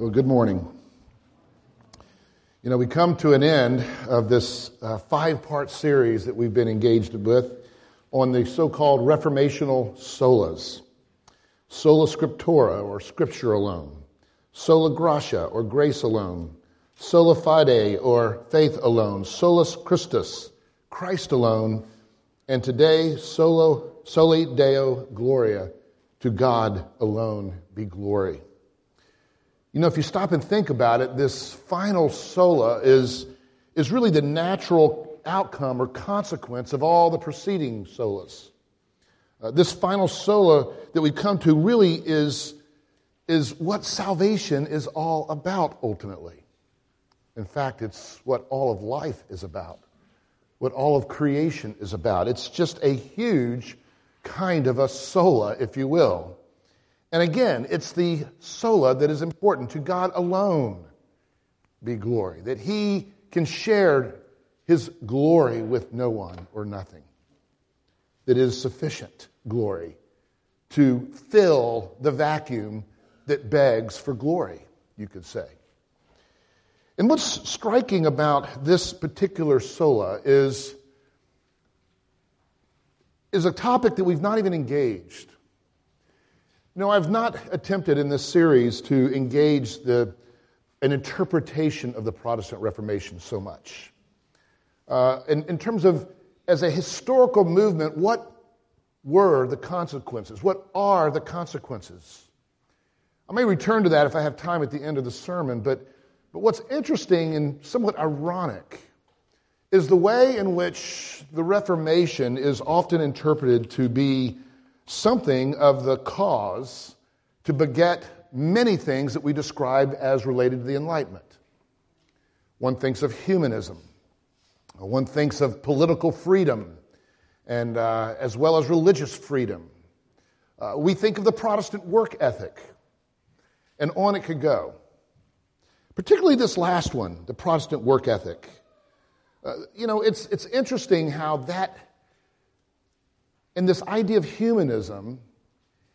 Well, good morning. We come to an end of this five-part series that we've been engaged with on the so-called reformational solas. Sola Scriptura, or Scripture alone. Sola Gratia, or Grace alone. Sola Fide, or Faith alone. Solus Christus, Christ alone. And today, Soli Deo Gloria, to God alone be glory. If you stop and think about it, this final sola is really the natural outcome or consequence of all the preceding solas. This final sola that we come to really is what salvation is all about ultimately. In fact, it's what all of life is about, what all of creation is about. It's just a huge kind of a sola, if you will. And again, it's the sola that is important. To God alone be glory, that he can share his glory with no one or nothing. That is sufficient glory to fill the vacuum that begs for glory, you could say. And what's striking about this particular sola is a topic that we've not even engaged. I've not attempted in this series to engage an interpretation of the Protestant Reformation so much. In terms of, as a historical movement, what were the consequences? What are the consequences? I may return to that if I have time at the end of the sermon, but what's interesting and somewhat ironic is the way in which the Reformation is often interpreted to be something of the cause to beget many things that we describe as related to the Enlightenment. One thinks of humanism. One thinks of political freedom, and as well as religious freedom. We think of the Protestant work ethic, and on it could go. Particularly this last one, the Protestant work ethic. It's interesting how that. And this idea of humanism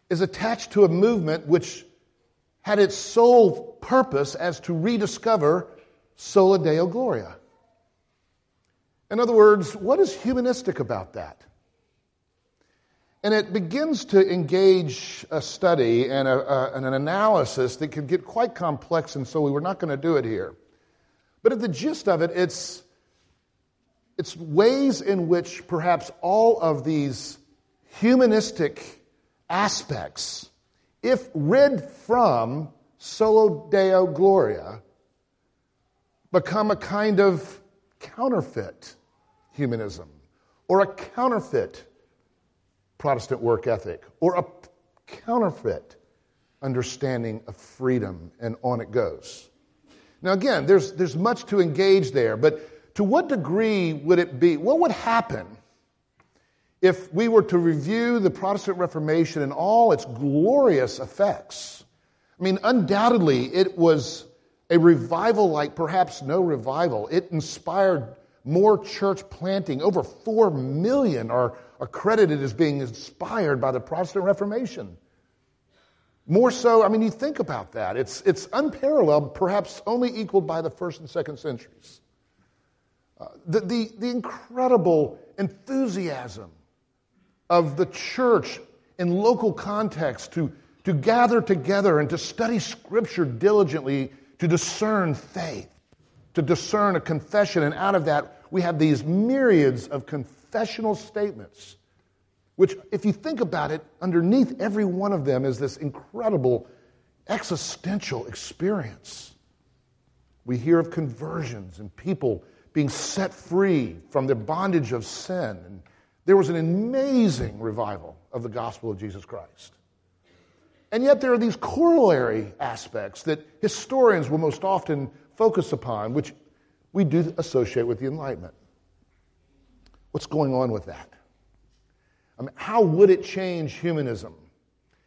is attached to a movement which had its sole purpose as to rediscover Sola Deo Gloria. In other words, what is humanistic about that? And it begins to engage a study and an analysis that could get quite complex, and so we were not going to do it here. But at the gist of it, it's ways in which perhaps all of these humanistic aspects, if rid from Sola Deo Gloria, become a kind of counterfeit humanism, or a counterfeit Protestant work ethic, or a counterfeit understanding of freedom, and on it goes. Now again, there's much to engage there, but to what degree would it be? What would happen if we were to review the Protestant Reformation and all its glorious effects? Undoubtedly, it was a revival like perhaps no revival. It inspired more church planting. Over 4 million are accredited as being inspired by the Protestant Reformation. More so, you think about that. It's unparalleled, perhaps only equaled by the first and second centuries. The incredible enthusiasm of the church in local context to gather together and to study Scripture diligently, to discern faith, to discern a confession, and out of that we have these myriads of confessional statements, which, if you think about it, underneath every one of them is this incredible existential experience. We hear of conversions and people being set free from the bondage of sin. And there was an amazing revival of the gospel of Jesus Christ. And yet there are these corollary aspects that historians will most often focus upon, which we do associate with the Enlightenment. What's going on with that? How would it change humanism?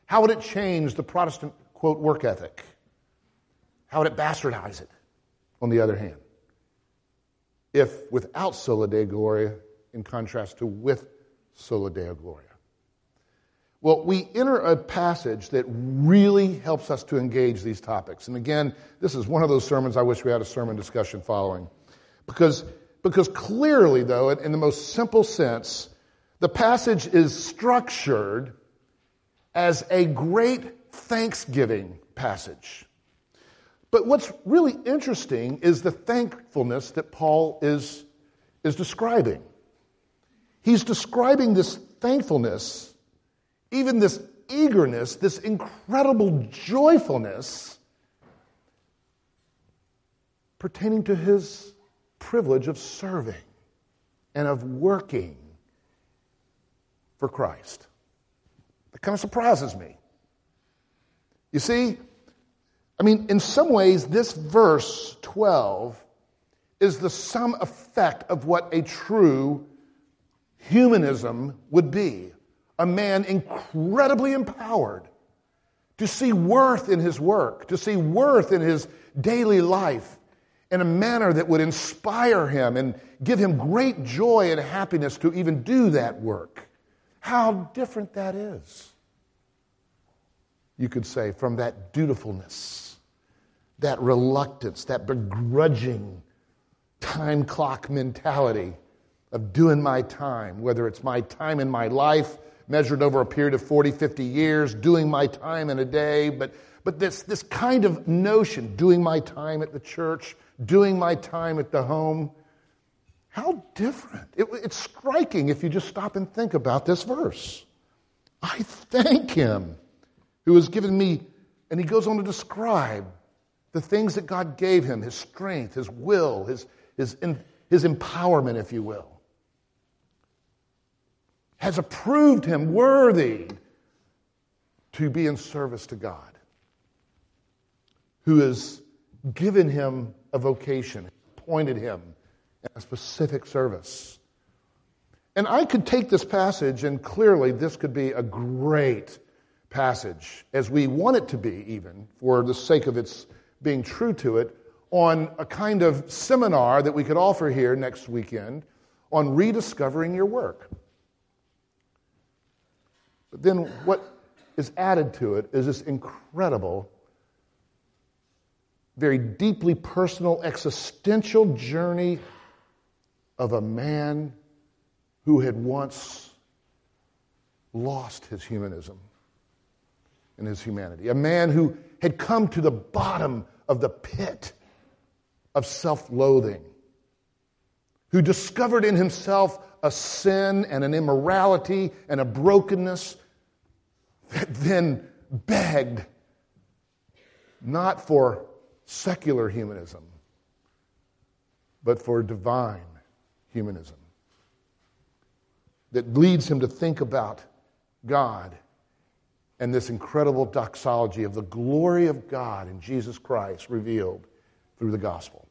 How would it change the Protestant, quote, work ethic? How would it bastardize it, on the other hand? If without Sola Deo Gloria, in contrast to with Sola Deo Gloria. Well, we enter a passage that really helps us to engage these topics. And again, this is one of those sermons I wish we had a sermon discussion following. Because clearly, though, in the most simple sense, the passage is structured as a great thanksgiving passage. But what's really interesting is the thankfulness that Paul is describing. He's describing this thankfulness, even this eagerness, this incredible joyfulness pertaining to his privilege of serving and of working for Christ. That kind of surprises me. You see, I mean, in some ways, this verse 12 is the sum effect of what a true humanism would be. A man incredibly empowered to see worth in his work, to see worth in his daily life in a manner that would inspire him and give him great joy and happiness to even do that work. How different that is, you could say, from that dutifulness, that reluctance, that begrudging time clock mentality of doing my time, whether it's my time in my life measured over a period of 40, 50 years, doing my time in a day, but this kind of notion, doing my time at the church, doing my time at the home, how different. It's striking if you just stop and think about this verse. I thank him who has given me, and he goes on to describe the things that God gave him, his strength, his will, his empowerment, if you will. Has approved him worthy to be in service to God, who has given him a vocation, appointed him in a specific service. And I could take this passage, and clearly this could be a great passage, as we want it to be even, for the sake of its being true to it, on a kind of seminar that we could offer here next weekend on rediscovering your work. But then what is added to it is this incredible, very deeply personal, existential journey of a man who had once lost his humanism and his humanity. A man who had come to the bottom of the pit of self-loathing, who discovered in himself a sin and an immorality and a brokenness that then begged not for secular humanism, but for divine humanism that leads him to think about God and this incredible doxology of the glory of God in Jesus Christ revealed through the gospel.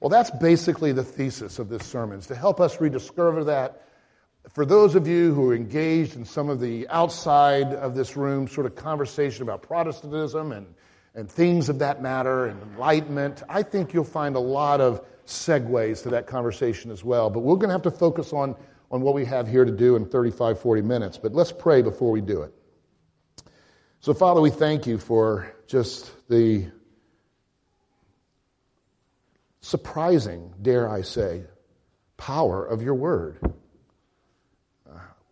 Well, that's basically the thesis of this sermon, is to help us rediscover that. For those of you who are engaged in some of the outside of this room sort of conversation about Protestantism and things of that matter and enlightenment, I think you'll find a lot of segues to that conversation as well. But we're going to have to focus on what we have here to do in 35, 40 minutes. But let's pray before we do it. So, Father, we thank you for just the surprising, dare I say, power of your word.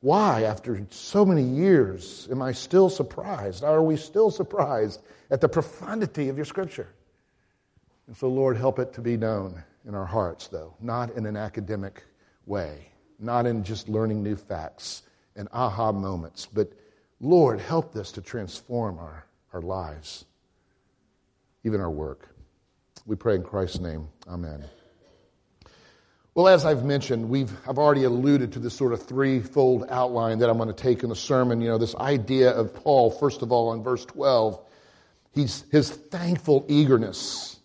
Why, after so many years, am I still surprised? Are we still surprised at the profundity of your scripture? And so, Lord, help it to be known in our hearts, though, not in an academic way, not in just learning new facts and aha moments, but, Lord, help this to transform our lives, even our work. We pray in Christ's name. Amen. Well, as I've mentioned, I've already alluded to this sort of threefold outline that I'm going to take in the sermon. You know, this idea of Paul, first of all, in verse 12, his thankful eagerness.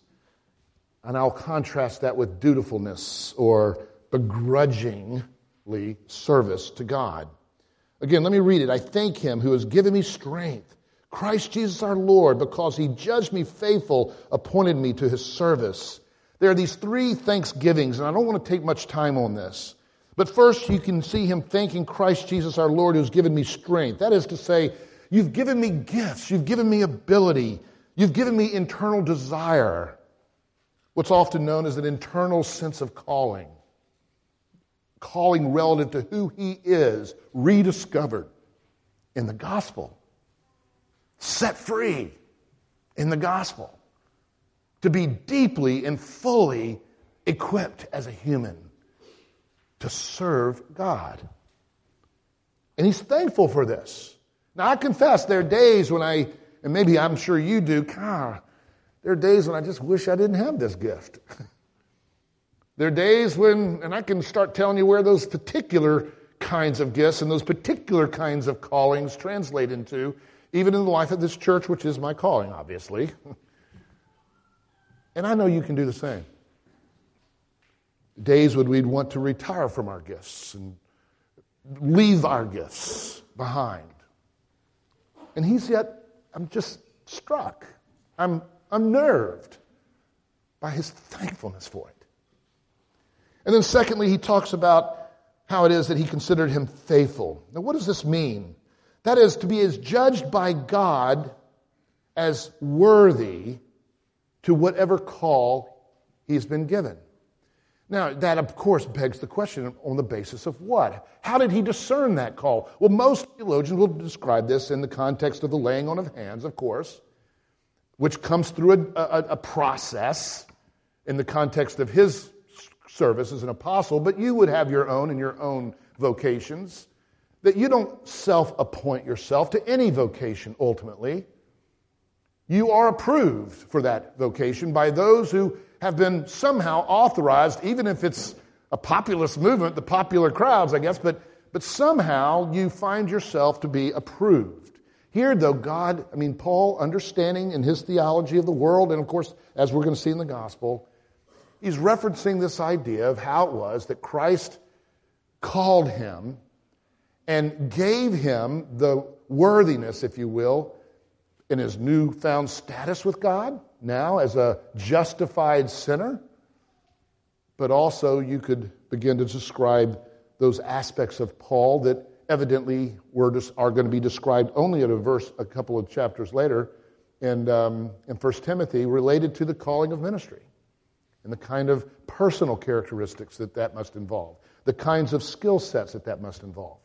And I'll contrast that with dutifulness or begrudgingly service to God. Again, let me read it. I thank him who has given me strength, Christ Jesus our Lord, because he judged me faithful, appointed me to his service. There are these three thanksgivings, and I don't want to take much time on this. But first, you can see him thanking Christ Jesus our Lord who's given me strength. That is to say, you've given me gifts. You've given me ability. You've given me internal desire. What's often known as an internal sense of calling. Calling relative to who he is, rediscovered in the gospel. Set free in the gospel. To be deeply and fully equipped as a human to serve God. And he's thankful for this. Now, I confess there are days when and maybe I'm sure you do, God, there are days when I just wish I didn't have this gift. There are days when, and I can start telling you where those particular kinds of gifts and those particular kinds of callings translate into, even in the life of this church, which is my calling, obviously. And I know you can do the same. Days when we'd want to retire from our gifts and leave our gifts behind. And he's yet, I'm just struck. I'm unnerved by his thankfulness for it. And then secondly, he talks about how it is that he considered him faithful. Now, what does this mean? That is, to be as judged by God as worthy to whatever call he's been given. Now, that, of course, begs the question, on the basis of what? How did he discern that call? Well, most theologians will describe this in the context of the laying on of hands, of course, which comes through a process in the context of his service as an apostle, but you would have your own and your own vocations, that you don't self-appoint yourself to any vocation, ultimately. You are approved for that vocation by those who have been somehow authorized, even if it's a populist movement, the popular crowds, I guess, but somehow you find yourself to be approved. Here, though, Paul, understanding in his theology of the world, and of course, as we're going to see in the gospel, he's referencing this idea of how it was that Christ called him and gave him the worthiness, if you will, in his newfound status with God, now as a justified sinner, but also you could begin to describe those aspects of Paul that evidently are going to be described only in a couple of chapters later in 1 Timothy related to the calling of ministry and the kind of personal characteristics that must involve, the kinds of skill sets that must involve,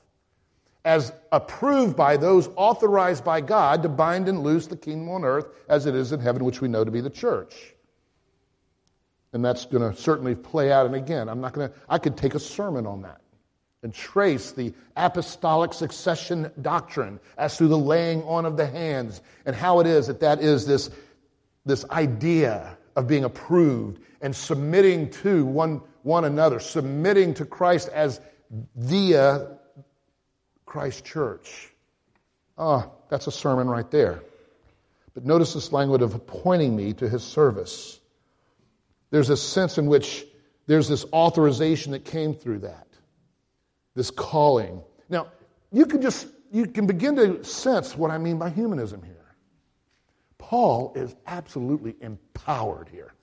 as approved by those authorized by God to bind and loose the kingdom on earth as it is in heaven, which we know to be the church. And that's going to certainly play out. And again, I could take a sermon on that and trace the apostolic succession doctrine as to the laying on of the hands and how it is that is this idea of being approved and submitting to one another, submitting to Christ as via Christ Church. That's a sermon right there. But notice this language of appointing me to his service. There's a sense in which there's this authorization that came through that, this calling. Now, you can begin to sense what I mean by humanism here. Paul is absolutely empowered here.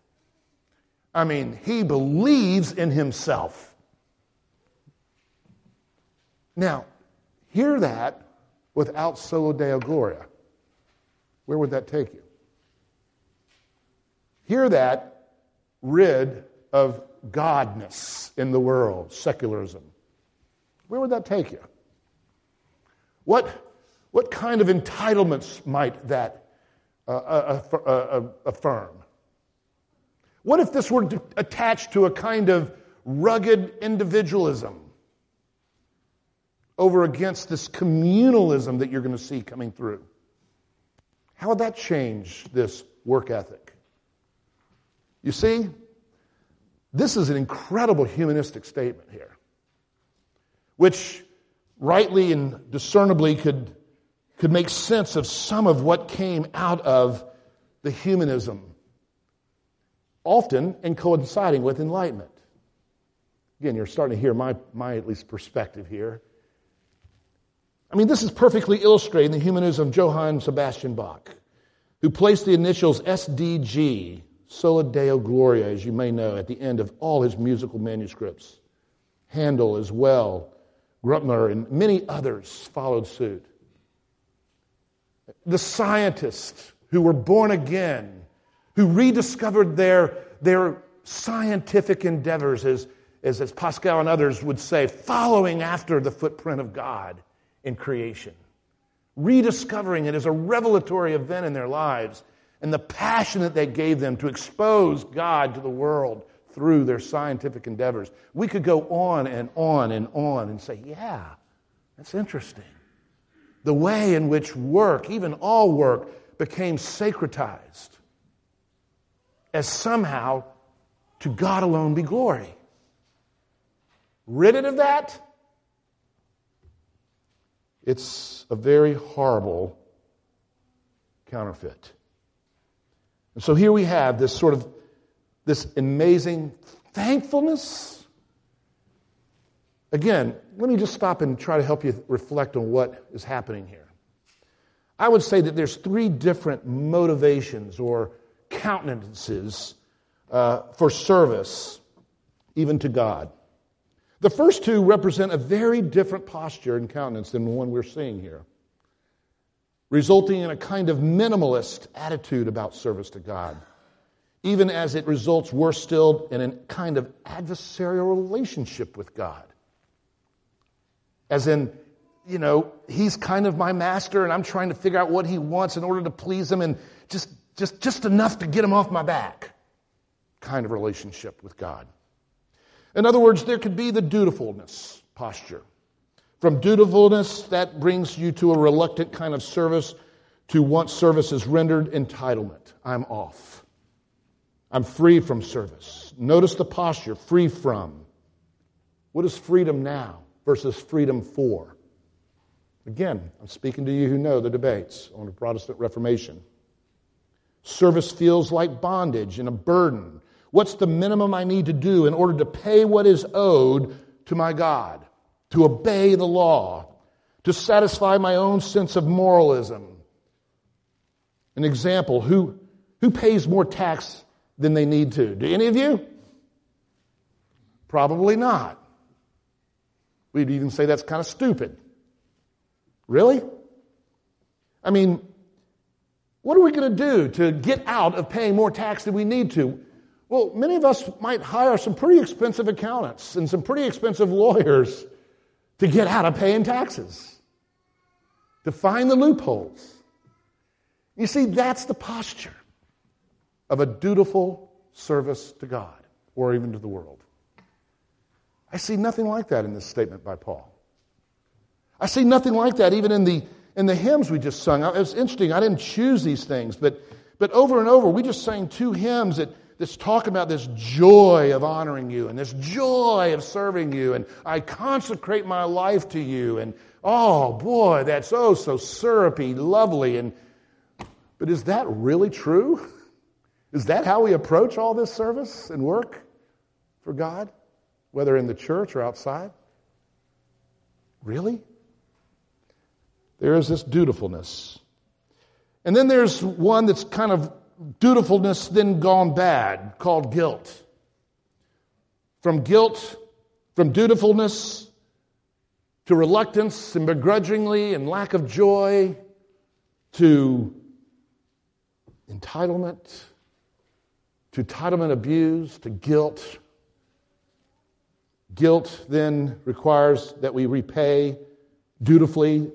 I mean, he believes in himself. Now, hear that without Soli Deo Gloria. Where would that take you? Hear that rid of godness in the world, secularism. Where would that take you? What kind of entitlements might that affirm? What if this were attached to a kind of rugged individualism over against this communalism that you're going to see coming through? How would that change this work ethic? You see, this is an incredible humanistic statement here, which rightly and discernibly could make sense of some of what came out of the humanism, often and coinciding with Enlightenment. Again, you're starting to hear my at least perspective here. I mean, this is perfectly illustrated in the humanism of Johann Sebastian Bach, who placed the initials SDG, Sola Deo Gloria, as you may know, at the end of all his musical manuscripts. Handel as well, Gruntner, and many others followed suit. The scientists who were born again, who rediscovered their scientific endeavors, as Pascal and others would say, following after the footprint of God in creation. Rediscovering it as a revelatory event in their lives, and the passion that they gave them to expose God to the world through their scientific endeavors. We could go on and on and on and say, yeah, that's interesting. The way in which work, even all work, became sacratized as somehow to God alone be glory. Rid it of that? It's a very horrible counterfeit. And so here we have this sort of this amazing thankfulness. Again, let me just stop and try to help you reflect on what is happening here. I would say that there's three different motivations or countenances for service, even to God. The first two represent a very different posture and countenance than the one we're seeing here, resulting in a kind of minimalist attitude about service to God, even as it results, worse still, in a kind of adversarial relationship with God. As in, you know, he's kind of my master, and I'm trying to figure out what he wants in order to please him, and just enough to get him off my back kind of relationship with God. In other words, there could be the dutifulness posture. From dutifulness, that brings you to a reluctant kind of service, to once service is rendered, entitlement. I'm off. I'm free from service. Notice the posture, free from. What is freedom now versus freedom for? Again, I'm speaking to you who know the debates on the Protestant Reformation. Service feels like bondage and a burden. What's the minimum I need to do in order to pay what is owed to my God, to obey the law, to satisfy my own sense of moralism? An example, who pays more tax than they need to? Do any of you? Probably not. We'd even say that's kind of stupid. Really? I mean, what are we going to do to get out of paying more tax than we need to? Well, many of us might hire some pretty expensive accountants and some pretty expensive lawyers to get out of paying taxes, to find the loopholes. You see, that's the posture of a dutiful service to God or even to the world. I see nothing like that in this statement by Paul. I see nothing like that even in the hymns we just sung. It was interesting. I didn't choose these things, but over and over, we just sang two hymns that that's talking about this joy of honoring you and this joy of serving you, and I consecrate my life to you, and oh boy, that's oh so syrupy, lovely. But is that really true? Is that how we approach all this service and work for God, whether in the church or outside? Really? There is this dutifulness. And then there's one that's kind of dutifulness then gone bad, called guilt. From dutifulness to reluctance and begrudgingly and lack of joy to entitlement, to entitlement abuse, to guilt. Guilt then requires that we repay dutifully.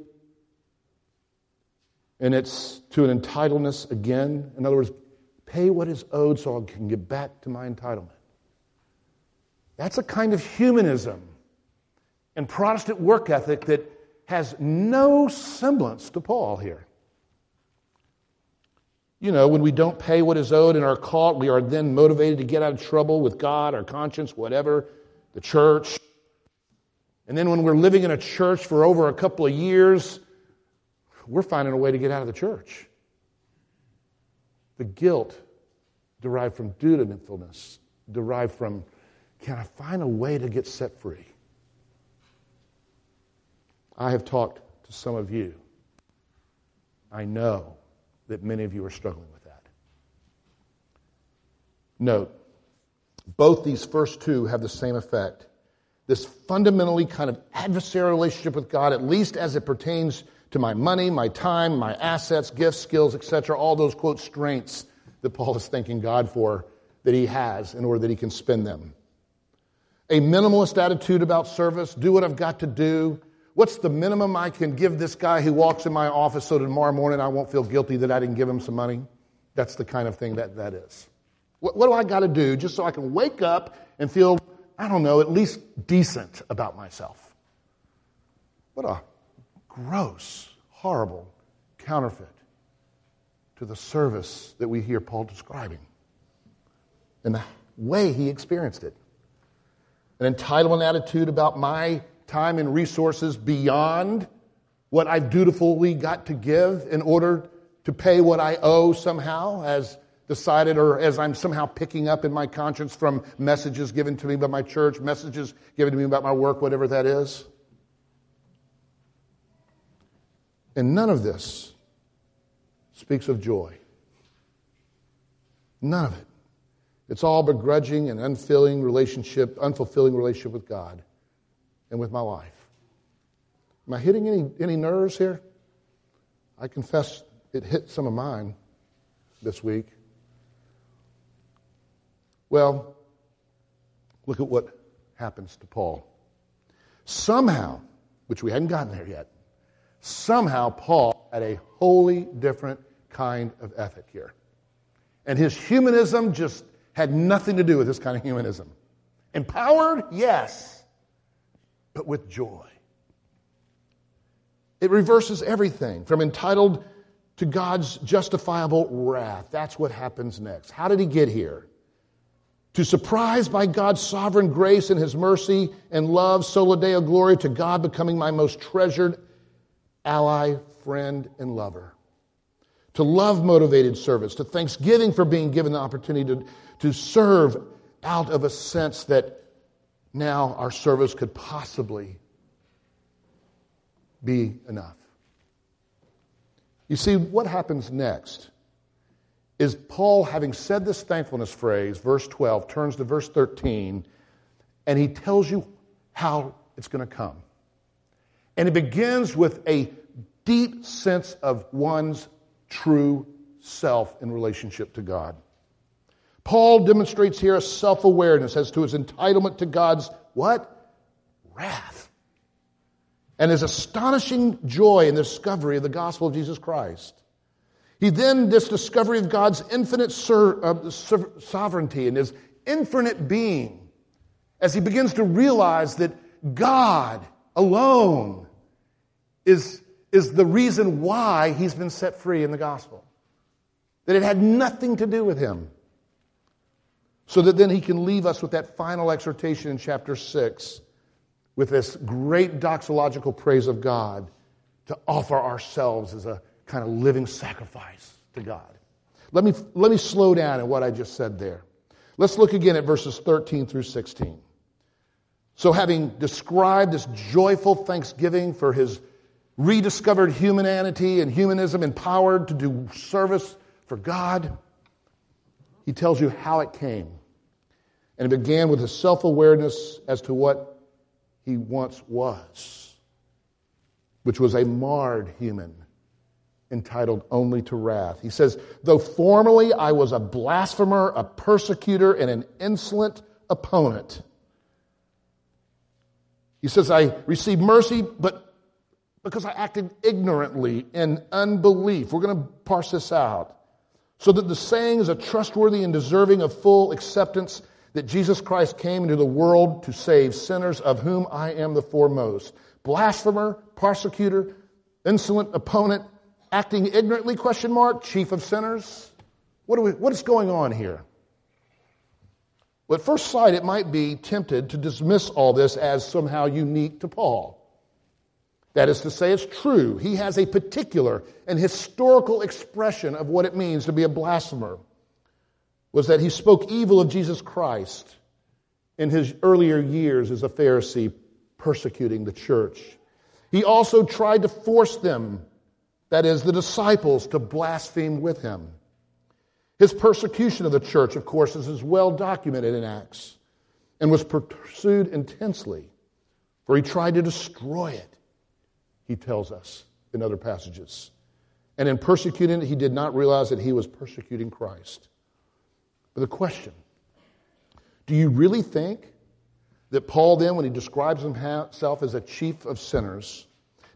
And it's to an entitledness again. In other words, pay what is owed so I can get back to my entitlement. That's a kind of humanism and Protestant work ethic that has no semblance to Paul here. You know, when we don't pay what is owed and are caught, we are then motivated to get out of trouble with God, our conscience, whatever, the church. And then when we're living in a church for over a couple of years, we're finding a way to get out of the church. The guilt derived from dutifulness, derived from, can I find a way to get set free? I have talked to some of you. I know that many of you are struggling with that. Note, both these first two have the same effect. this fundamentally kind of adversarial relationship with God, at least as it pertains to my money, my time, my assets, gifts, skills, etc., all those, quote, strengths that Paul is thanking God for that he has in order that he can spend them. A minimalist attitude about service, do what I've got to do. What's the minimum I can give this guy who walks in my office so tomorrow morning I won't feel guilty that I didn't give him some money? That's the kind of thing that is. What do I got to do just so I can wake up and feel, I don't know, at least decent about myself? What a gross, horrible counterfeit to the service that we hear Paul describing and the way he experienced it. An entitlement attitude about my time and resources beyond what I've dutifully got to give in order to pay what I owe somehow as decided or as I'm somehow picking up in my conscience from messages given to me by my church, messages given to me about my work, whatever that is. And none of this speaks of joy. None of it. It's all begrudging and unfulfilling relationship with God and with my life. Am I hitting any nerves here? I confess it hit some of mine this week. Well, look at what happens to Paul. Somehow, which we hadn't gotten there yet, somehow Paul had a wholly different kind of ethic here. And his humanism just had nothing to do with this kind of humanism. Empowered, yes, but with joy. It reverses everything from entitled to God's justifiable wrath. That's what happens next. How did he get here? To surprise by God's sovereign grace and his mercy and love, Soli Deo Gloria, to God becoming my most treasured ally, friend, and lover. To love-motivated service, to thanksgiving for being given the opportunity to serve out of a sense that now our service could possibly be enough. You see, what happens next is Paul, having said this thankfulness phrase, verse 12, turns to verse 13, and he tells you how it's going to come. And it begins with a deep sense of one's true self in relationship to God. Paul demonstrates here a self-awareness as to his entitlement to God's, what? Wrath. And his astonishing joy in the discovery of the gospel of Jesus Christ. He then, this discovery of God's infinite sovereignty and his infinite being, as he begins to realize that God alone is the reason why he's been set free in the gospel. That it had nothing to do with him. So that then he can leave us with that final exhortation in chapter 6 with this great doxological praise of God to offer ourselves as a kind of living sacrifice to God. Let me slow down at what I just said there. Let's look again at verses 13 through 16. So having described this joyful thanksgiving for his rediscovered humanity and humanism, empowered to do service for God, he tells you how it came. And it began with his self-awareness as to what he once was, which was a marred human, entitled only to wrath. He says, though formerly I was a blasphemer, a persecutor, and an insolent opponent. He says, I received mercy, but because I acted ignorantly in unbelief. We're going to parse this out. So that the saying is a trustworthy and deserving of full acceptance that Jesus Christ came into the world to save sinners, of whom I am the foremost. Blasphemer, persecutor, insolent opponent, acting ignorantly, chief of sinners. What is going on here? Well, at first sight, it might be tempted to dismiss all this as somehow unique to Paul. That is to say, it's true. He has a particular and historical expression of what it means to be a blasphemer. Was that he spoke evil of Jesus Christ in his earlier years as a Pharisee persecuting the church. He also tried to force them, that is, the disciples, to blaspheme with him. His persecution of the church, of course, is well documented in Acts and was pursued intensely. for he tried to destroy it, he tells us in other passages. And in persecuting it, he did not realize that he was persecuting Christ. But the question, do you really think that Paul then, when he describes himself as a chief of sinners,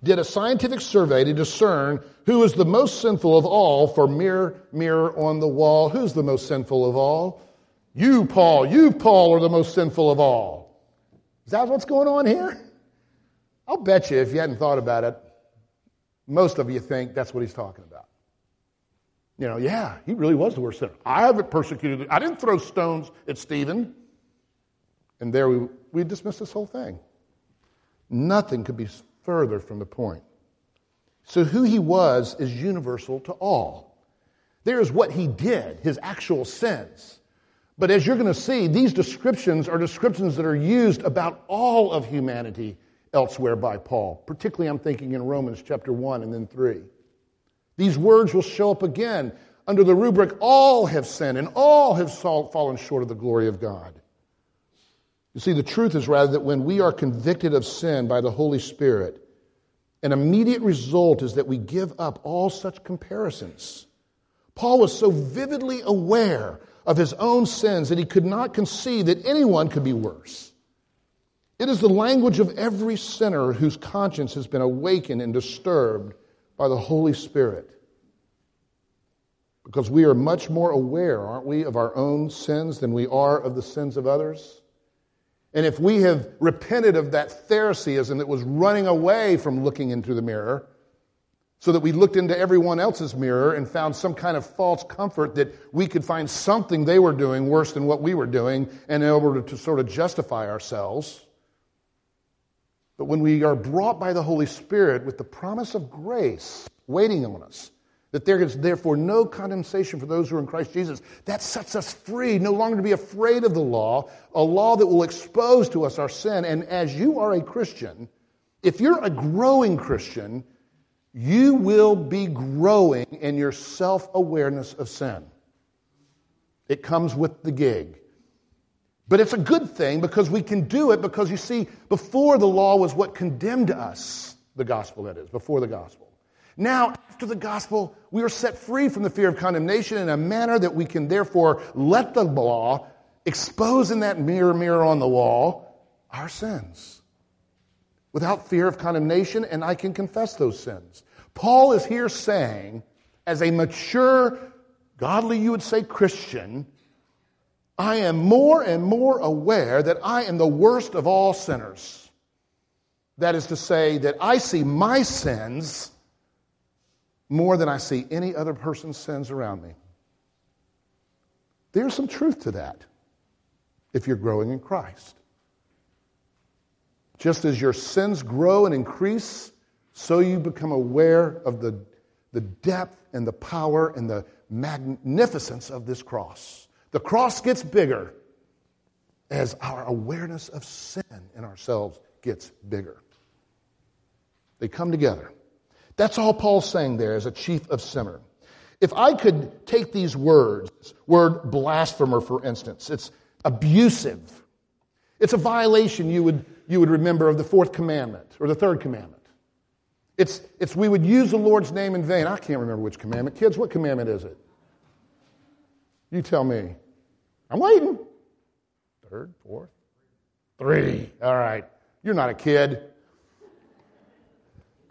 did a scientific survey to discern who is the most sinful of all for mirror, mirror on the wall? Who's the most sinful of all? You, Paul, are the most sinful of all. Is that what's going on here? I'll bet you, if you hadn't thought about it, most of you think that's what he's talking about. You know, yeah, he really was the worst sinner. I haven't persecuted him. I didn't throw stones at Stephen. And there we dismiss this whole thing. Nothing could be further from the point. So who he was is universal to all. There is what he did, his actual sins. But as you're going to see, these descriptions are descriptions that are used about all of humanity elsewhere by Paul. Particularly, I'm thinking in Romans chapter 1 and then 3. These words will show up again under the rubric, all have sinned and all have fallen short of the glory of God. You see, the truth is rather that when we are convicted of sin by the Holy Spirit, an immediate result is that we give up all such comparisons. Paul was so vividly aware of his own sins that he could not conceive that anyone could be worse. It is the language of every sinner whose conscience has been awakened and disturbed by the Holy Spirit. Because we are much more aware, aren't we, of our own sins than we are of the sins of others. And if we have repented of that Phariseeism that was running away from looking into the mirror, so that we looked into everyone else's mirror and found some kind of false comfort that we could find something they were doing worse than what we were doing and in order to sort of justify ourselves. But when we are brought by the Holy Spirit with the promise of grace waiting on us, that there is therefore no condemnation for those who are in Christ Jesus, that sets us free, no longer to be afraid of the law, a law that will expose to us our sin. And as you are a Christian, if you're a growing Christian, you will be growing in your self-awareness of sin. It comes with the gig. But it's a good thing because we can do it because, you see, before the law was what condemned us, the gospel that is, before the gospel. Now, after the gospel, we are set free from the fear of condemnation in a manner that we can therefore let the law expose in that mirror, mirror on the wall, our sins. Without fear of condemnation, and I can confess those sins. Paul is here saying, as a mature, godly, you would say, Christian, I am more and more aware that I am the worst of all sinners. That is to say, that I see my sins more than I see any other person's sins around me. There's some truth to that, if you're growing in Christ. Just as your sins grow and increase, so you become aware of the depth and the power and the magnificence of this cross. The cross gets bigger as our awareness of sin in ourselves gets bigger. They come together. That's all Paul's saying there as a chief of sinners. If I could take these words, word blasphemer, for instance, it's abusive. It's a violation you would remember of the fourth commandment or the third commandment. It's we would use the Lord's name in vain. I can't remember which commandment. Kids, what commandment is it? You tell me. I'm waiting. Third, fourth, 3. All right. You're not a kid.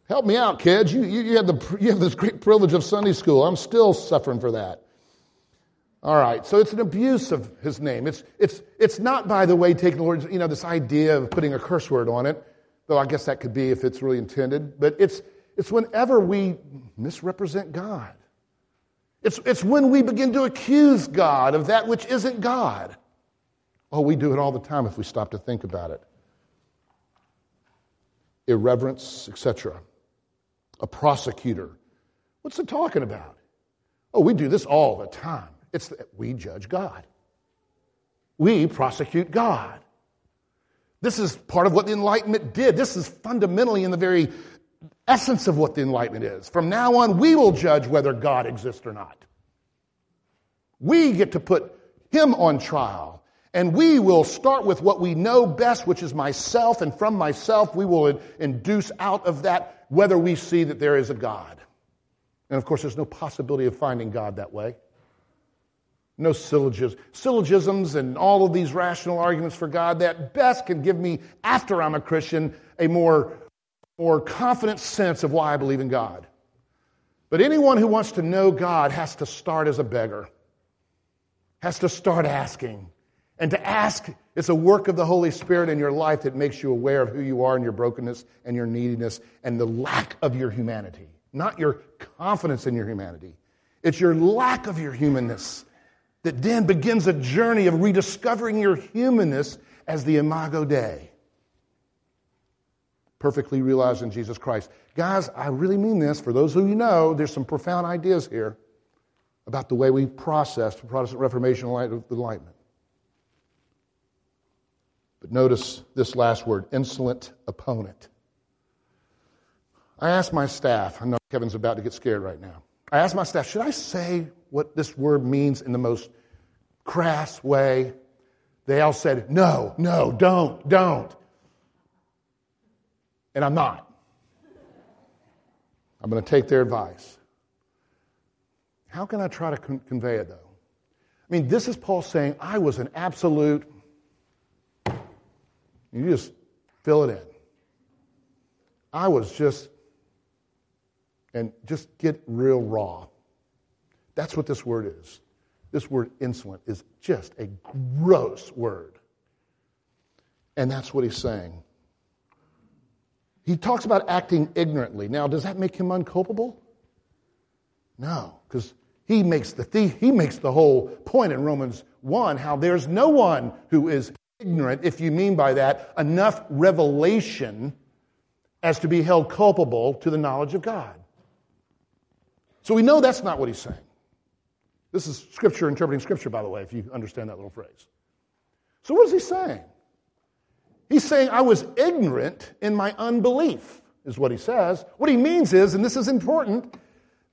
Help me out, kids. You have this great privilege of Sunday school. I'm still suffering for that. All right, so it's an abuse of his name. It's not, by the way, taking the Lord's, you know, this idea of putting a curse word on it, though I guess that could be if it's really intended. But it's whenever we misrepresent God. It's when we begin to accuse God of that which isn't God. Oh, we do it all the time if we stop to think about it. Irreverence, etc. A prosecutor. What's it talking about? Oh, we do this all the time. It's that we judge God. We prosecute God. This is part of what the Enlightenment did. This is fundamentally in the very essence of what the Enlightenment is. From now on, we will judge whether God exists or not. We get to put him on trial. And we will start with what we know best, which is myself, and from myself we will induce out of that whether we see that there is a God. And of course, there's no possibility of finding God that way. No syllogisms. Syllogisms and all of these rational arguments for God that best can give me, after I'm a Christian, a more confident sense of why I believe in God. But anyone who wants to know God has to start as a beggar, has to start asking. And to ask, it's a work of the Holy Spirit in your life that makes you aware of who you are and your brokenness and your neediness and the lack of your humanity, not your confidence in your humanity. It's your lack of your humanness that then begins a journey of rediscovering your humanness as the Imago Dei, perfectly realized in Jesus Christ. Guys, I really mean this. For those who you know, there's some profound ideas here about the way we process the Protestant Reformation in light of the Enlightenment. But notice this last word, insolent opponent. I asked my staff, I know Kevin's about to get scared right now. I asked my staff, should I say what this word means in the most crass way? They all said, no, don't. And I'm not. I'm going to take their advice. How can I try to convey it, though? I mean, this is Paul saying, I was an absolute. You just fill it in. I was just, and just get real raw. That's what this word is. This word insolent is just a gross word. And that's what he's saying. He talks about acting ignorantly. Now, does that make him unculpable? No, because he makes the whole point in Romans 1, how there's no one who is ignorant, if you mean by that, enough revelation as to be held culpable to the knowledge of God. So we know that's not what he's saying. This is Scripture interpreting Scripture, by the way, if you understand that little phrase. So what is he saying? He's saying, I was ignorant in my unbelief, is what he says. What he means is, and this is important,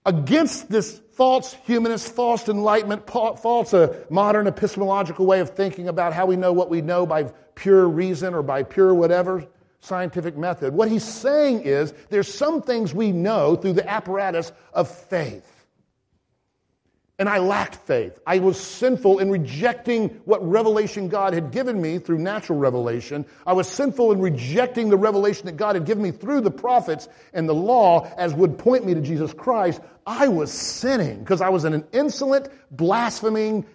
against this false humanist, false enlightenment, false modern epistemological way of thinking about how we know what we know by pure reason or by pure whatever scientific method. What he's saying is, there's some things we know through the apparatus of faith. And I lacked faith. I was sinful in rejecting what revelation God had given me through natural revelation. I was sinful in rejecting the revelation that God had given me through the prophets and the law as would point me to Jesus Christ. I was sinning because I was an insolent, blaspheming,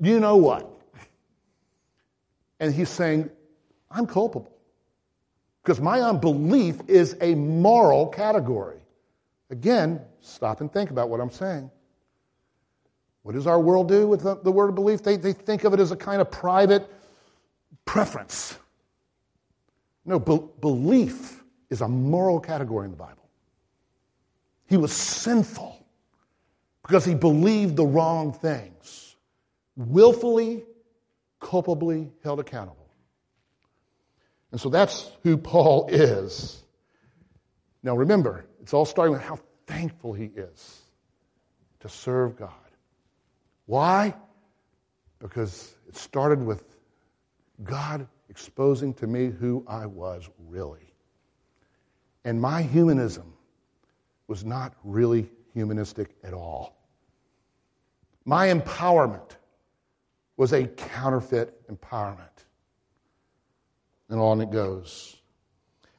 you know what. And he's saying, I'm culpable because my unbelief is a moral category. Again, stop and think about what I'm saying. What does our world do with the word of belief? They think of it as a kind of private preference. No, belief is a moral category in the Bible. He was sinful because he believed the wrong things, willfully, culpably held accountable. And so that's who Paul is. Now remember, it's all starting with how thankful he is to serve God. Why? Because it started with God exposing to me who I was really. And my humanism was not really humanistic at all. My empowerment was a counterfeit empowerment. And on it goes.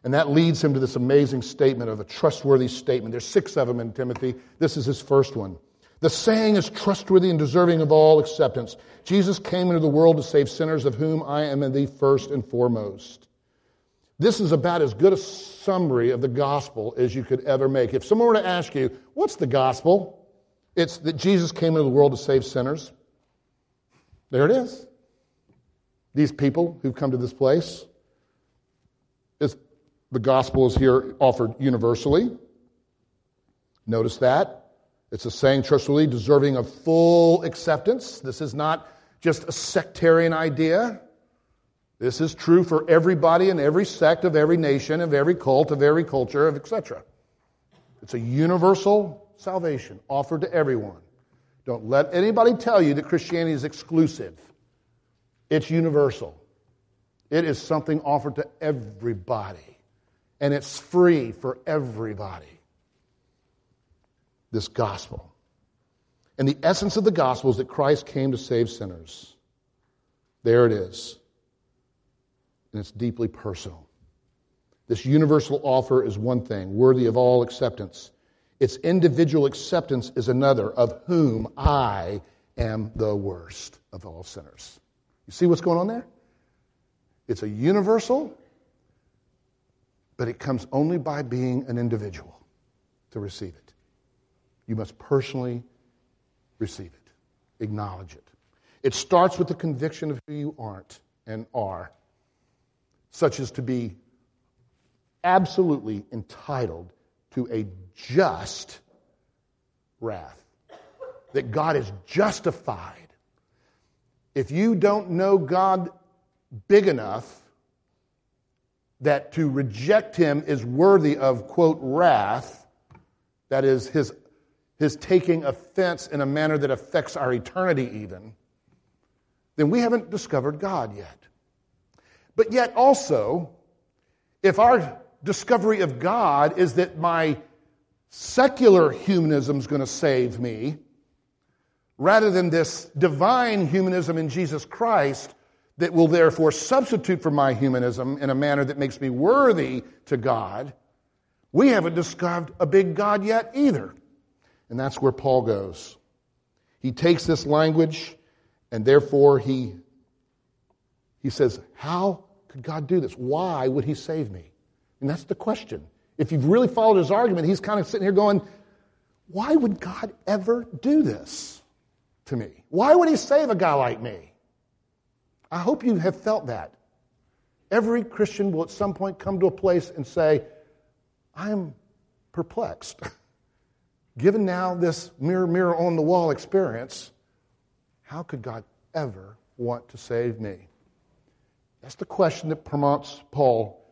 And that leads him to this amazing statement of a trustworthy statement. There's 6 of them in Timothy. This is his first one. The saying is trustworthy and deserving of all acceptance. Jesus came into the world to save sinners, of whom I am the first and foremost. This is about as good a summary of the gospel as you could ever make. If someone were to ask you, what's the gospel? It's that Jesus came into the world to save sinners. There it is. These people who've come to this place. The gospel is here offered universally. Notice that. It's a saying trustworthy, deserving of full acceptance. This is not just a sectarian idea. This is true for everybody in every sect of every nation, of every cult, of every culture, etc. It's a universal salvation offered to everyone. Don't let anybody tell you that Christianity is exclusive. It's universal. It is something offered to everybody, and it's free for everybody, this gospel. And the essence of the gospel is that Christ came to save sinners. There it is. And it's deeply personal. This universal offer is one thing, worthy of all acceptance. Its individual acceptance is another, of whom I am the worst of all sinners. You see what's going on there? It's a universal, but it comes only by being an individual to receive it. You must personally receive it, acknowledge it. It starts with the conviction of who you aren't and are, such as to be absolutely entitled to a just wrath, that God is justified. If you don't know God big enough that to reject him is worthy of, quote, wrath, that is his taking offense in a manner that affects our eternity even, then we haven't discovered God yet. But yet also, if our discovery of God is that my secular humanism is going to save me, rather than this divine humanism in Jesus Christ that will therefore substitute for my humanism in a manner that makes me worthy to God, we haven't discovered a big God yet either. And that's where Paul goes. He takes this language, and therefore he says, how could God do this? Why would he save me? And that's the question. If you've really followed his argument, he's kind of sitting here going, why would God ever do this to me? Why would he save a guy like me? I hope you have felt that. Every Christian will at some point come to a place and say, I am perplexed. Given now this mirror, mirror on the wall experience, how could God ever want to save me? That's the question that prompts Paul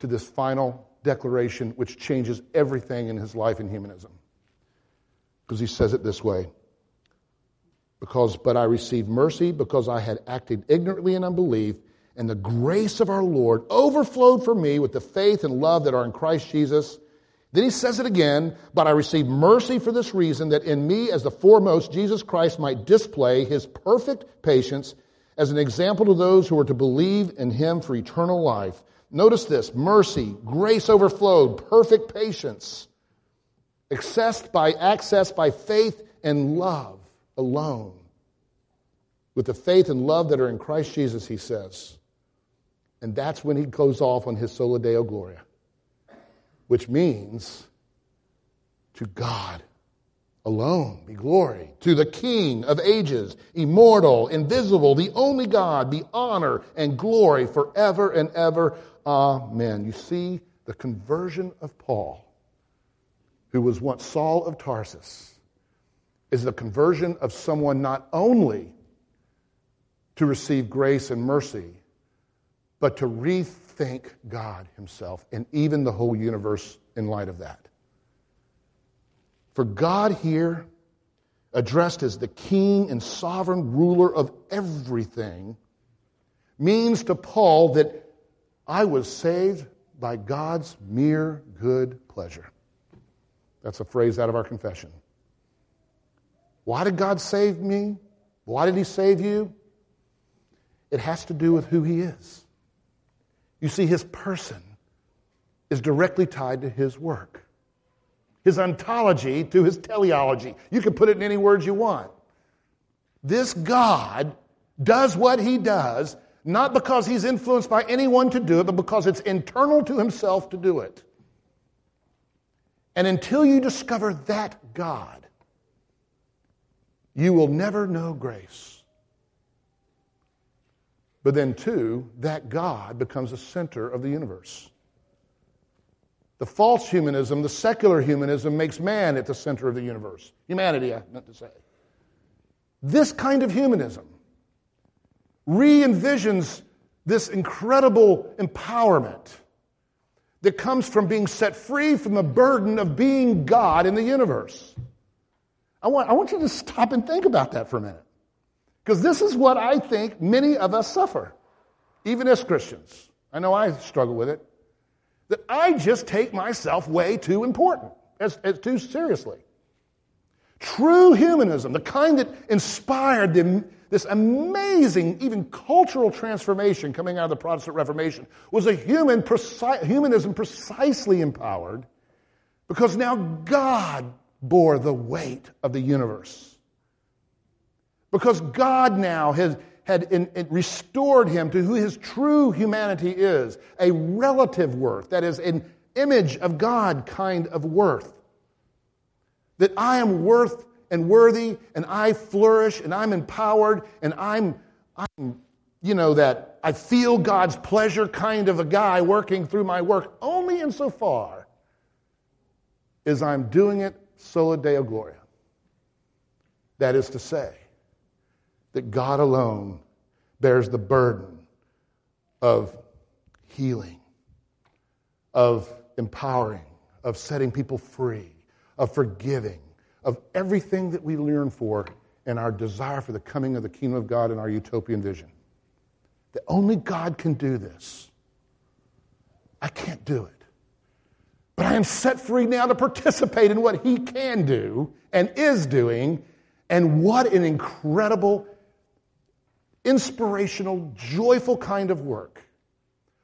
to this final declaration, which changes everything in his life in humanism. Because he says it this way, but I received mercy because I had acted ignorantly in unbelief, and the grace of our Lord overflowed for me with the faith and love that are in Christ Jesus. Then he says it again, but I received mercy for this reason, that in me as the foremost Jesus Christ might display his perfect patience as an example to those who are to believe in him for eternal life. Notice this, mercy, grace overflowed, perfect patience, accessed by faith and love alone. With the faith and love that are in Christ Jesus, he says. And that's when he goes off on his Soli Deo Gloria, which means to God alone be glory, to the King of ages, immortal, invisible, the only God, be honor and glory forever and ever. Amen. You see the conversion of Paul, who was once Saul of Tarsus, is the conversion of someone not only to receive grace and mercy, but to rethink God himself and even the whole universe in light of that. For God here, addressed as the King and sovereign ruler of everything, means to Paul that I was saved by God's mere good pleasure. That's a phrase out of our confession. Why did God save me? Why did he save you? It has to do with who he is. You see, his person is directly tied to his work. His ontology to his teleology. You can put it in any words you want. This God does what he does, not because he's influenced by anyone to do it, but because it's internal to himself to do it. And until you discover that God, you will never know grace. But then, too, that God becomes the center of the universe. The false humanism, the secular humanism, makes man at the center of the universe. Humanity, I meant to say. This kind of humanism re-envisions this incredible empowerment that comes from being set free from the burden of being God in the universe. I want you to stop and think about that for a minute. Because this is what I think many of us suffer, even as Christians. I know I struggle with it. That I just take myself way too important, as too seriously. True humanism, the kind that inspired this amazing, even cultural transformation coming out of the Protestant Reformation, was a humanism precisely empowered because now God bore the weight of the universe. Because God now had restored him to who his true humanity is, a relative worth, that is an image of God kind of worth. That I am worth and worthy, and I flourish, and I'm empowered, and I'm that I feel God's pleasure kind of a guy working through my work, only insofar as I'm doing it Soli Deo Gloria. That is to say, that God alone bears the burden of healing, of empowering, of setting people free, of forgiving, of everything that we yearn for in our desire for the coming of the kingdom of God and our utopian vision. That only God can do this. I can't do it. But I am set free now to participate in what he can do and is doing, and what an incredible, inspirational, joyful kind of work.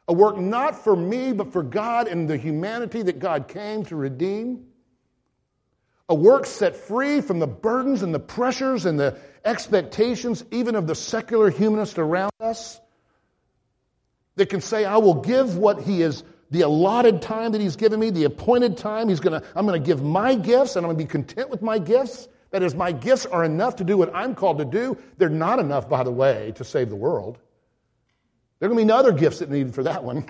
A work not for me, but for God and the humanity that God came to redeem. A work set free from the burdens and the pressures and the expectations even of the secular humanist around us that can say, I will give what he is, the allotted time that he's given me, the appointed time. I'm going to give my gifts, and I'm going to be content with my gifts. That is, my gifts are enough to do what I'm called to do. They're not enough, by the way, to save the world. There are going to be other gifts that need for that one,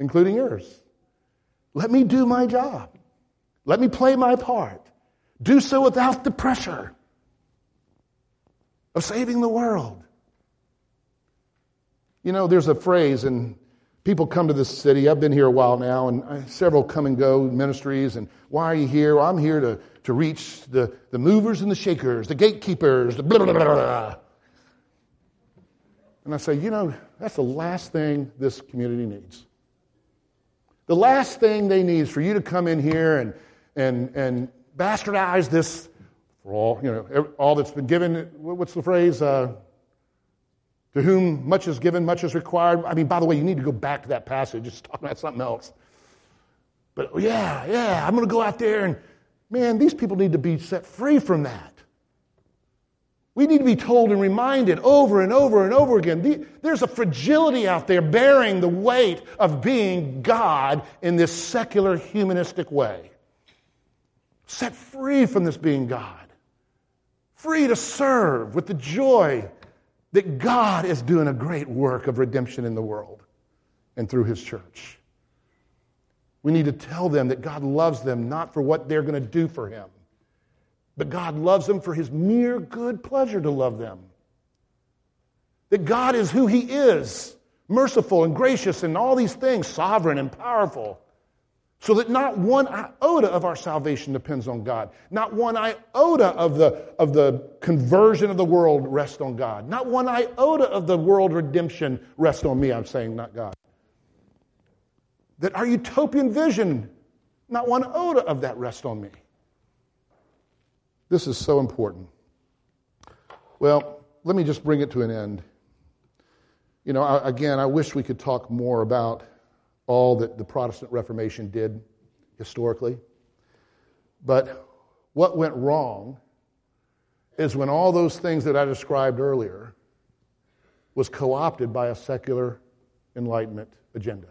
including yours. Let me do my job. Let me play my part. Do so without the pressure of saving the world. There's a phrase, and people come to this city. I've been here a while now, and several come and go ministries. And why are you here? Well, I'm here to reach the movers and the shakers, the gatekeepers, the blah, blah, blah, blah. And I say, that's the last thing this community needs. The last thing they need is for you to come in here and bastardize this for all, all that's been given. What's the phrase? To whom much is given, much is required. I mean, by the way, you need to go back to that passage. It's talking about something else. But yeah, I'm going to go out there and man, these people need to be set free from that. We need to be told and reminded over and over and over again. There's a fragility out there bearing the weight of being God in this secular humanistic way. Set free from this being God. Free to serve with the joy that God is doing a great work of redemption in the world and through his church. We need to tell them that God loves them not for what they're going to do for him, but God loves them for his mere good pleasure to love them. That God is who he is, merciful and gracious and all these things, sovereign and powerful, so that not one iota of our salvation depends on God. Not one iota of the conversion of the world rests on God. Not one iota of the world redemption rests on me, I'm saying, not God. That our utopian vision, not one iota of that rests on me. This is so important. Well, let me just bring it to an end. I wish we could talk more about all that the Protestant Reformation did historically. But what went wrong is when all those things that I described earlier was co-opted by a secular Enlightenment agenda.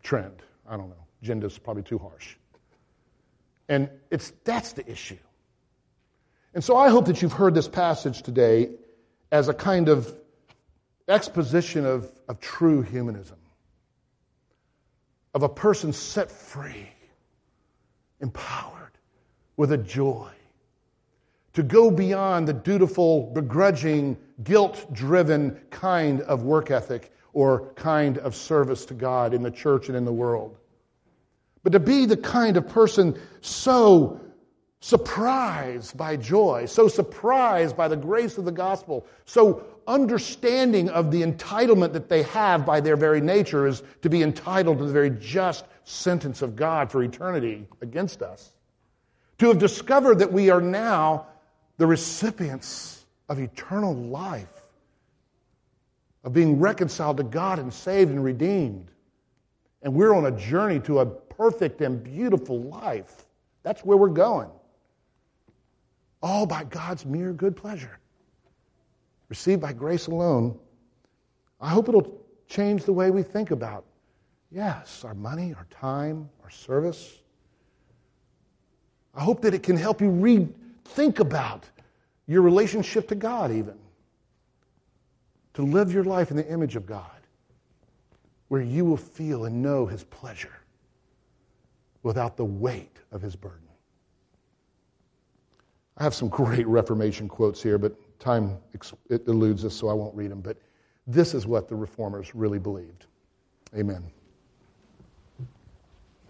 Trend. I don't know. Agenda's probably too harsh. And that's the issue. And so I hope that you've heard this passage today as a kind of exposition of true humanism, of a person set free, empowered with a joy, to go beyond the dutiful, begrudging, guilt-driven kind of work ethic or kind of service to God in the church and in the world. But to be the kind of person so surprised by joy, so surprised by the grace of the gospel, so understanding of the entitlement that they have by their very nature is to be entitled to the very just sentence of God for eternity against us, to have discovered that we are now the recipients of eternal life, of being reconciled to God and saved and redeemed. And we're on a journey to a perfect and beautiful life. That's where we're going. All by God's mere good pleasure, received by grace alone. I hope it'll change the way we think about, yes, our money, our time, our service. I hope that it can help you rethink about your relationship to God even, to live your life in the image of God, where you will feel and know His pleasure without the weight of His burden. I have some great Reformation quotes here, but time it eludes us, so I won't read them. But this is what the Reformers really believed. Amen.